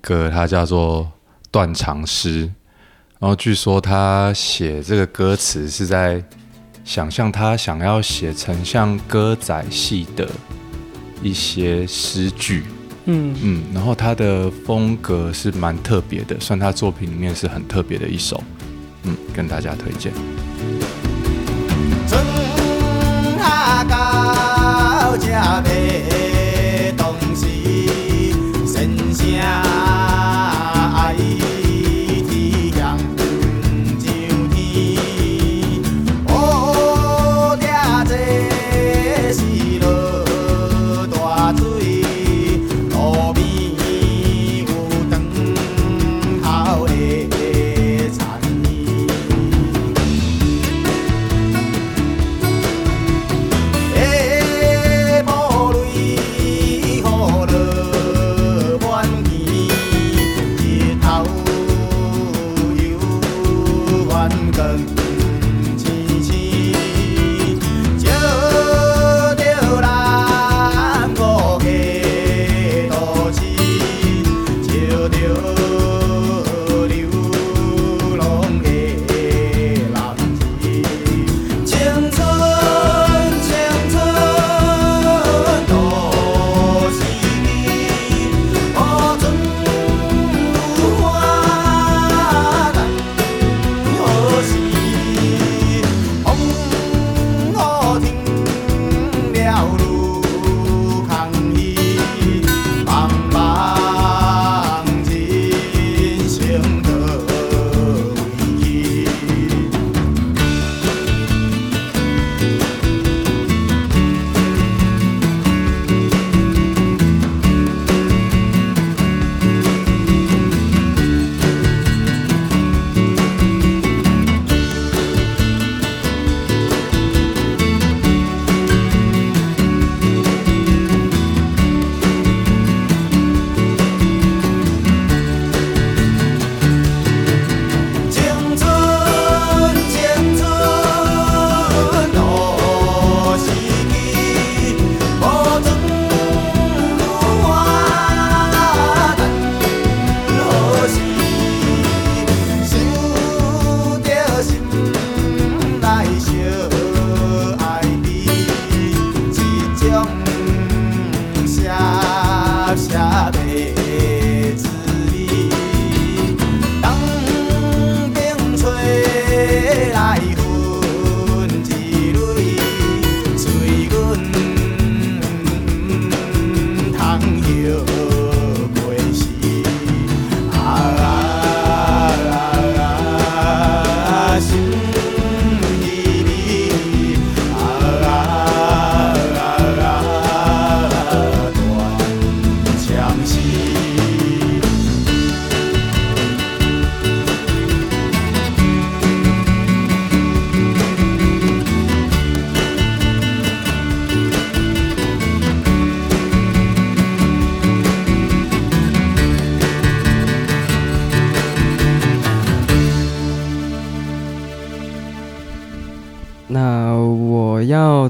歌，它叫做《断肠诗》，然后据说他写这个歌词是在想象他想要写成像歌仔戏的一些诗句，嗯嗯，然后他的风格是蛮特别的，算他作品里面是很特别的一首，嗯，跟大家推荐。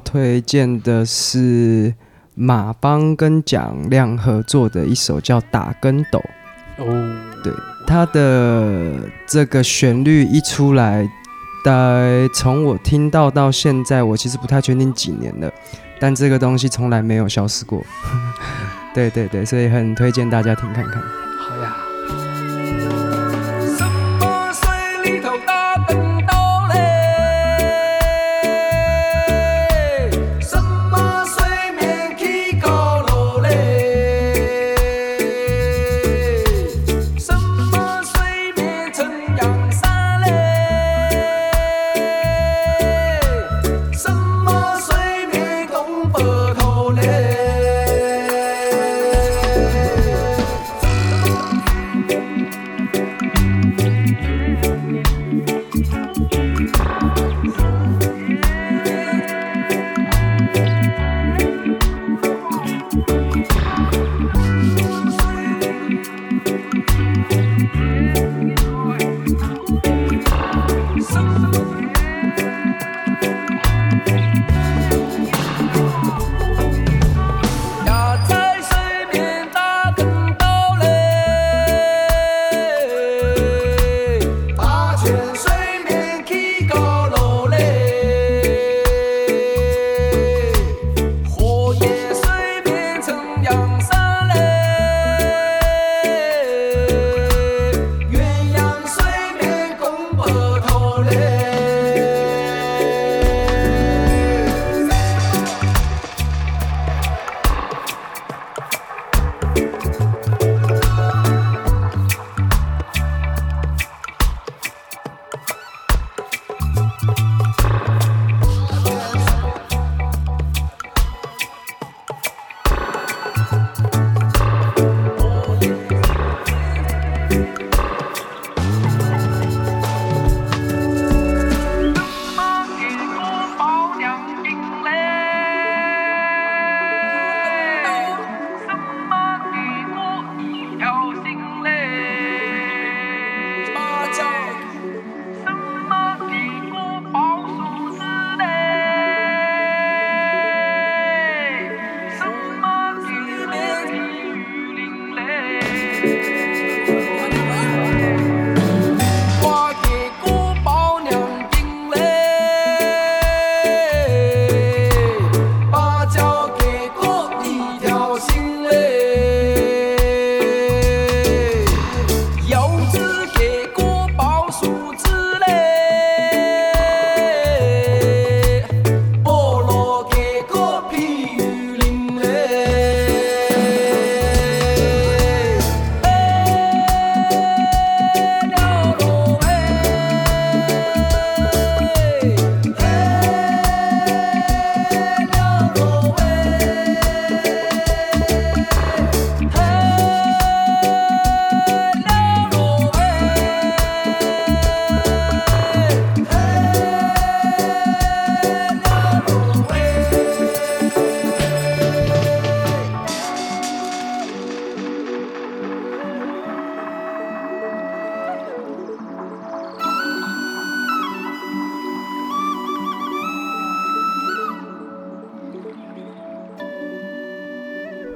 推荐的是马帮跟蒋亮合作的一首叫《打跟斗》哦，对，他的这个旋律一出来，大概从我听到到现在，我其实不太确定几年了，但这个东西从来没有消失过。对对对，所以很推荐大家听看看。好呀。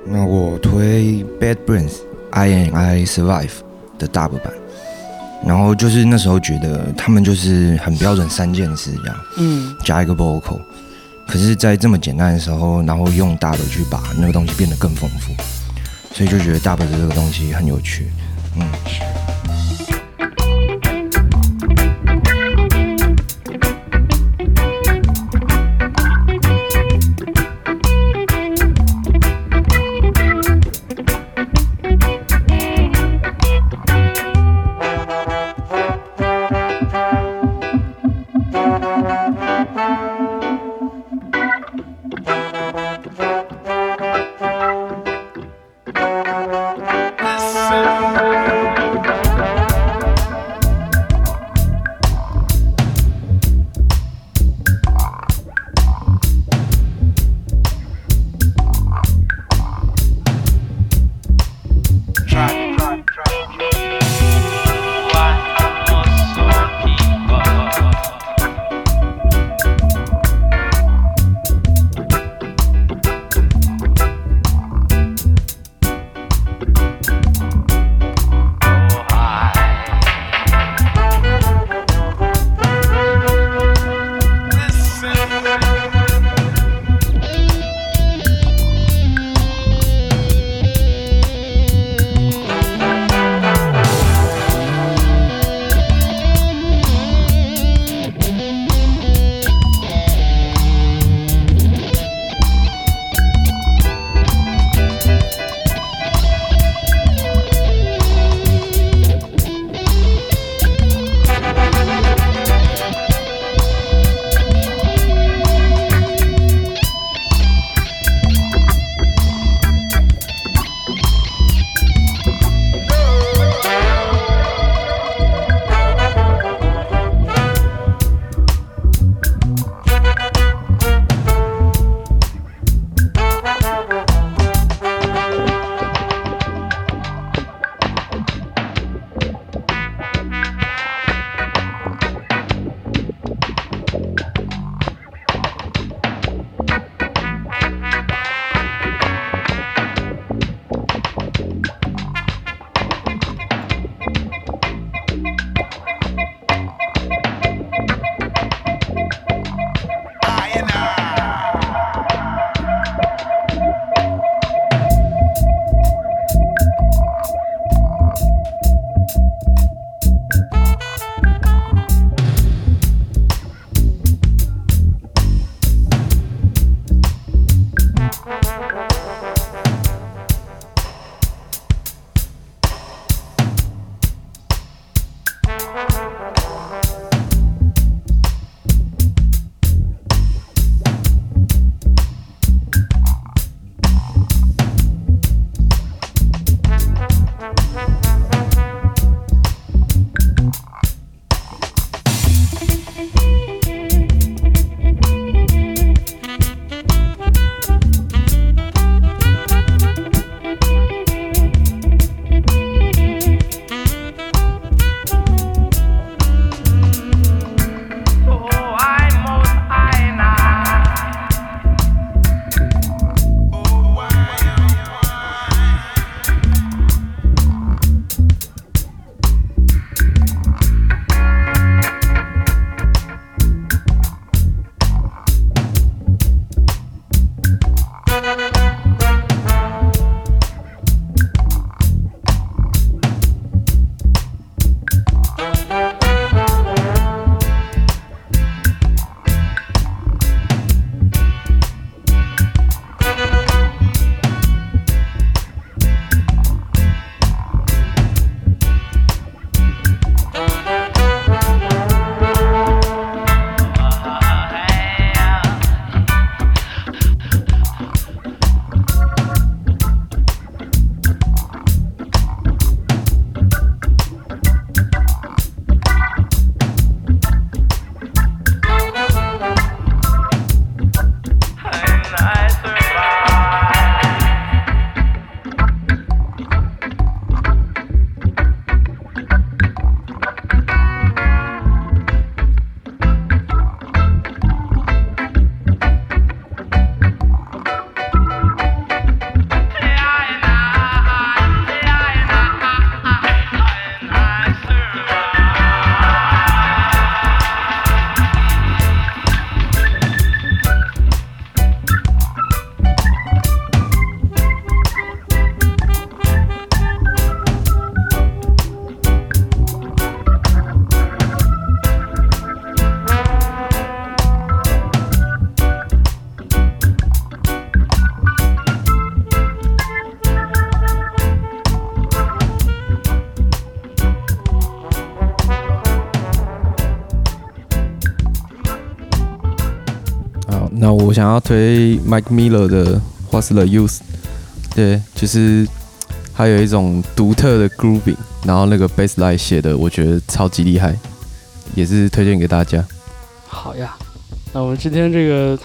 那我推 Bad Brains I and I Survive 的 Dub 版，然后就是那时候觉得他们就是很标准三件事一样，嗯，加一个 vocal， 可是在这么简单的时候，然后用 Dub 去把那个东西变得更丰富，所以就觉得 Dub 的这个东西很有趣，嗯。那我想要推 Mike Miller 的 What's the Use， 对，就是它有一种独特的 grooving， 然后那个 bass line 写的我觉得超级厉害，也是推荐给大家。好呀，那我们今天这个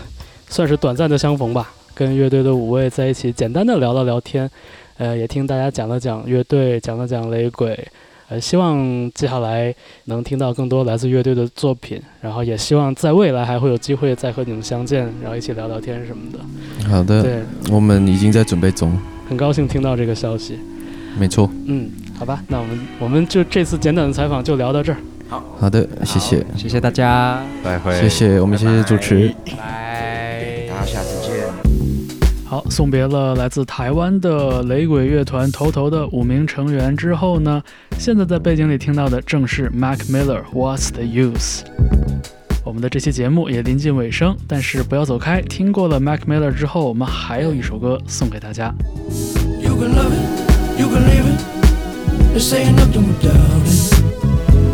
算是短暂的相逢吧，跟乐队的五位在一起简单的聊了聊天，呃，也听大家讲了讲乐队，讲了讲雷鬼，呃，希望接下来能听到更多来自乐队的作品，然后也希望在未来还会有机会再和你们相见，然后一起聊聊天什么的。好的，对，我们已经在准备中。很高兴听到这个消息。没错。嗯，好吧，那我们我们就这次简短的采访就聊到这儿。好，好的，谢谢，谢谢大家，拜拜，谢谢，我们谢谢主持，拜，大家下次见。好，送别了来自台湾的雷鬼乐团头头的五名成员之后呢，现在在背景里听到的正是 Mac Miller What's the Use。 我们的这期节目也临近尾声，但是不要走开，听过了 Mac Miller 之后，我们还有一首歌送给大家。 You can love it, you can leave it, they say nothing without it,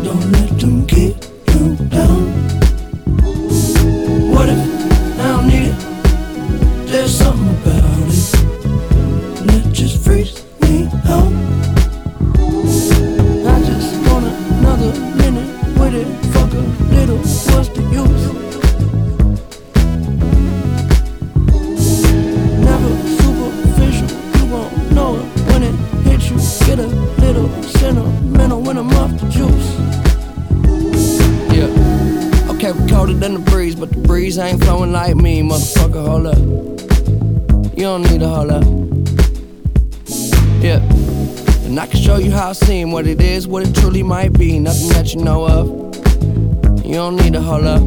don't let them keep you down. What if I don't need it?There's something about it that just freaks me out. I just want another minute with it. Fuck a little, what's the use? Never superficial, you won't know it when it hits you. Get a little sentimental when I'm off the juice. Yeah, okay, we're colder than the breeze, but the breeze ain't flowing like me. Motherfucker, hold up.You don't need a whole lot. Yeah. And I can show you how I seem, what it is, what it truly might be. Nothing that you know of. You don't need a whole lot.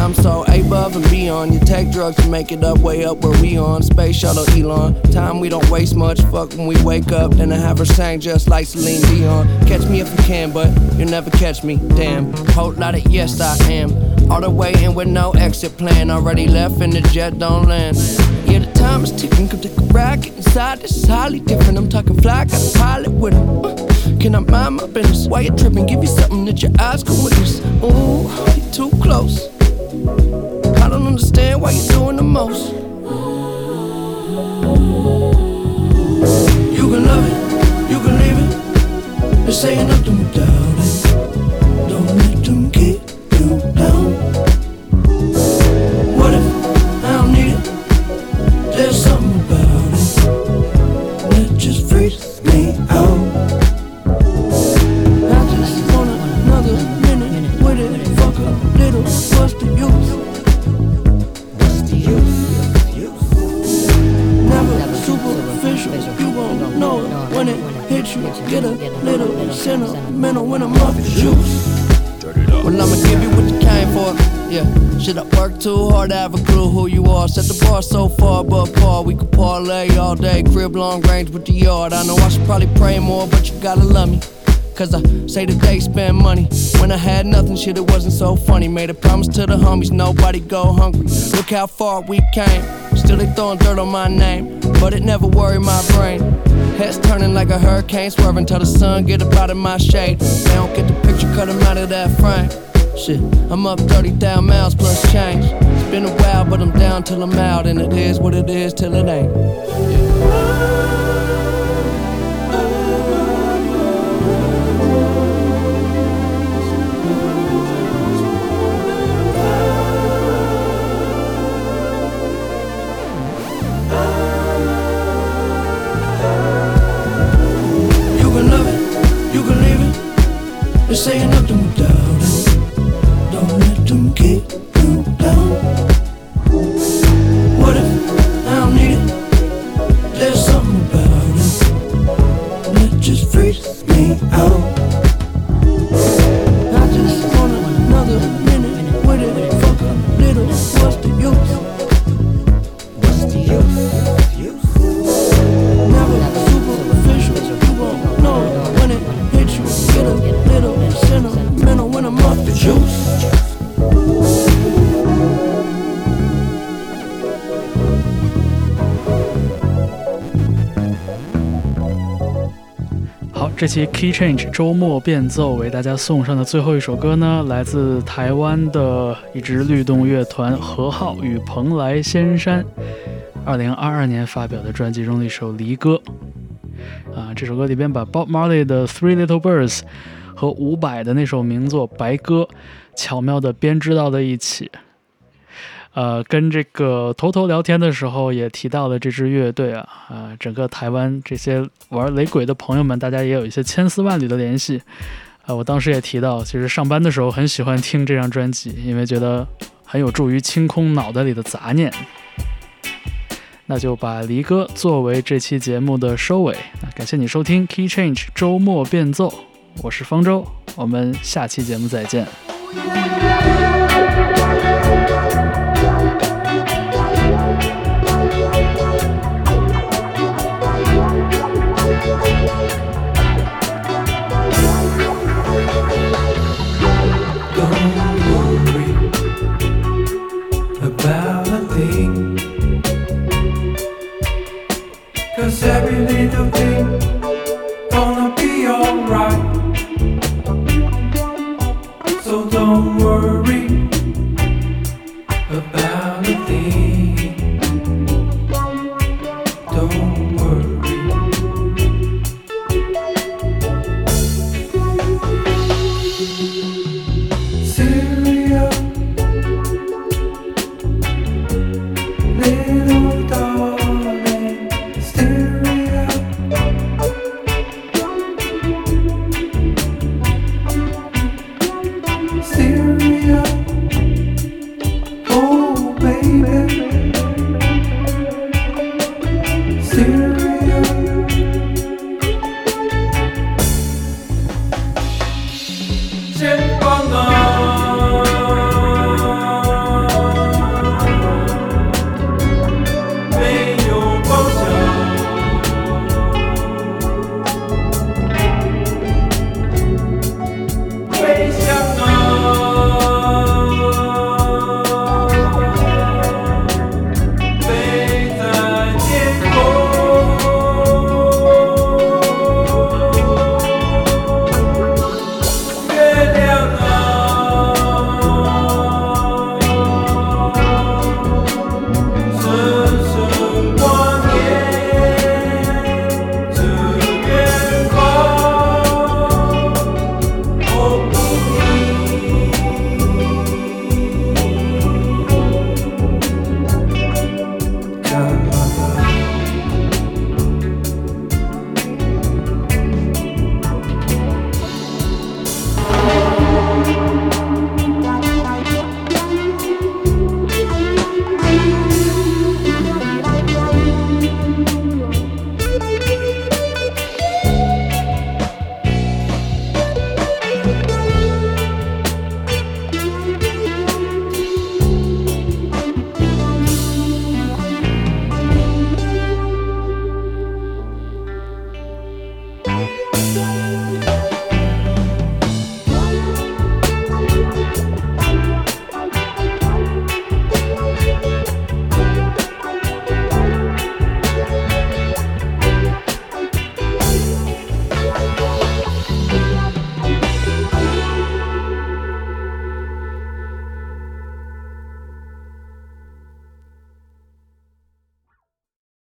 I'm so above and beyond. You take drugs to make it up, way up where we on. Space shuttle Elon. Time we don't waste much. Fuck when we wake up. Then I have her sang just like Celine Dion. Catch me if you can, but you'll never catch me. Damn. Whole lot of yes I am.All the way in with no exit plan. Already left and the jet don't land. Yeah, the time is ticking, come take a ride. Get inside, this is highly different. I'm talking fly, got a pilot with him. uh, Can I mind my business? Why you tripping? Give you something that your eyes can witness. Ooh, you too close. I don't understand why you're doing the most. You can love it, you can leave it, they say nothing without it, don't let them get you down. What if I don't need it? There's something about it that just freaks me out. I just want another minute with it. Fuck a little, what's the use? What's the use? Never superficial, you won't know it when it hits you. Get a little sentimental when I'm off the juice.Well, I'ma give you what you came for, yeah. Shit, I work too hard to have a clue who you are. Set the bar so far above par. We could parlay all day, crib long range with the yard. I know I should probably pray more, but you gotta love me. Cause I say that they spend money. When I had nothing, shit, it wasn't so funny. Made a promise to the homies, nobody go hungry. Look how far we came. Still they throwing dirt on my name, but it never worried my brain. Heads turning like a hurricane, swerving till the sun get up out of my shade. They don't get the picture, cut them out of that frame. Shit, I'm up thirty thousand miles plus change. It's been a while, but I'm down till I'm out, and it is what it is till it ain't. They say nothing without it, don't let them keep you down. What if I don't need it? There's something about it that just freaks me out. I just want another minute with it. Fuck a little, what's the use? What's the use? Never superficial, you won't know it when it hits you. Get a little sentimental 这期 KeyChange 周末变奏为大家送上的最后一首歌呢，来自台湾的一支律动乐团和浩与蓬莱仙山二零二二年发表的专辑中的一首离歌啊，这首歌里边把 Bob Marley 的 Three Little Birds 和伍佰的那首名作白鸽巧妙地编织到了一起。呃，跟这个头头聊天的时候也提到了这支乐队啊，呃、整个台湾这些玩雷鬼的朋友们，大家也有一些千丝万缕的联系。呃，我当时也提到，其实上班的时候很喜欢听这张专辑，因为觉得很有助于清空脑袋里的杂念。那就把离歌作为这期节目的收尾。感谢你收听 KeyChange 周末变奏，我是方舟，我们下期节目再见。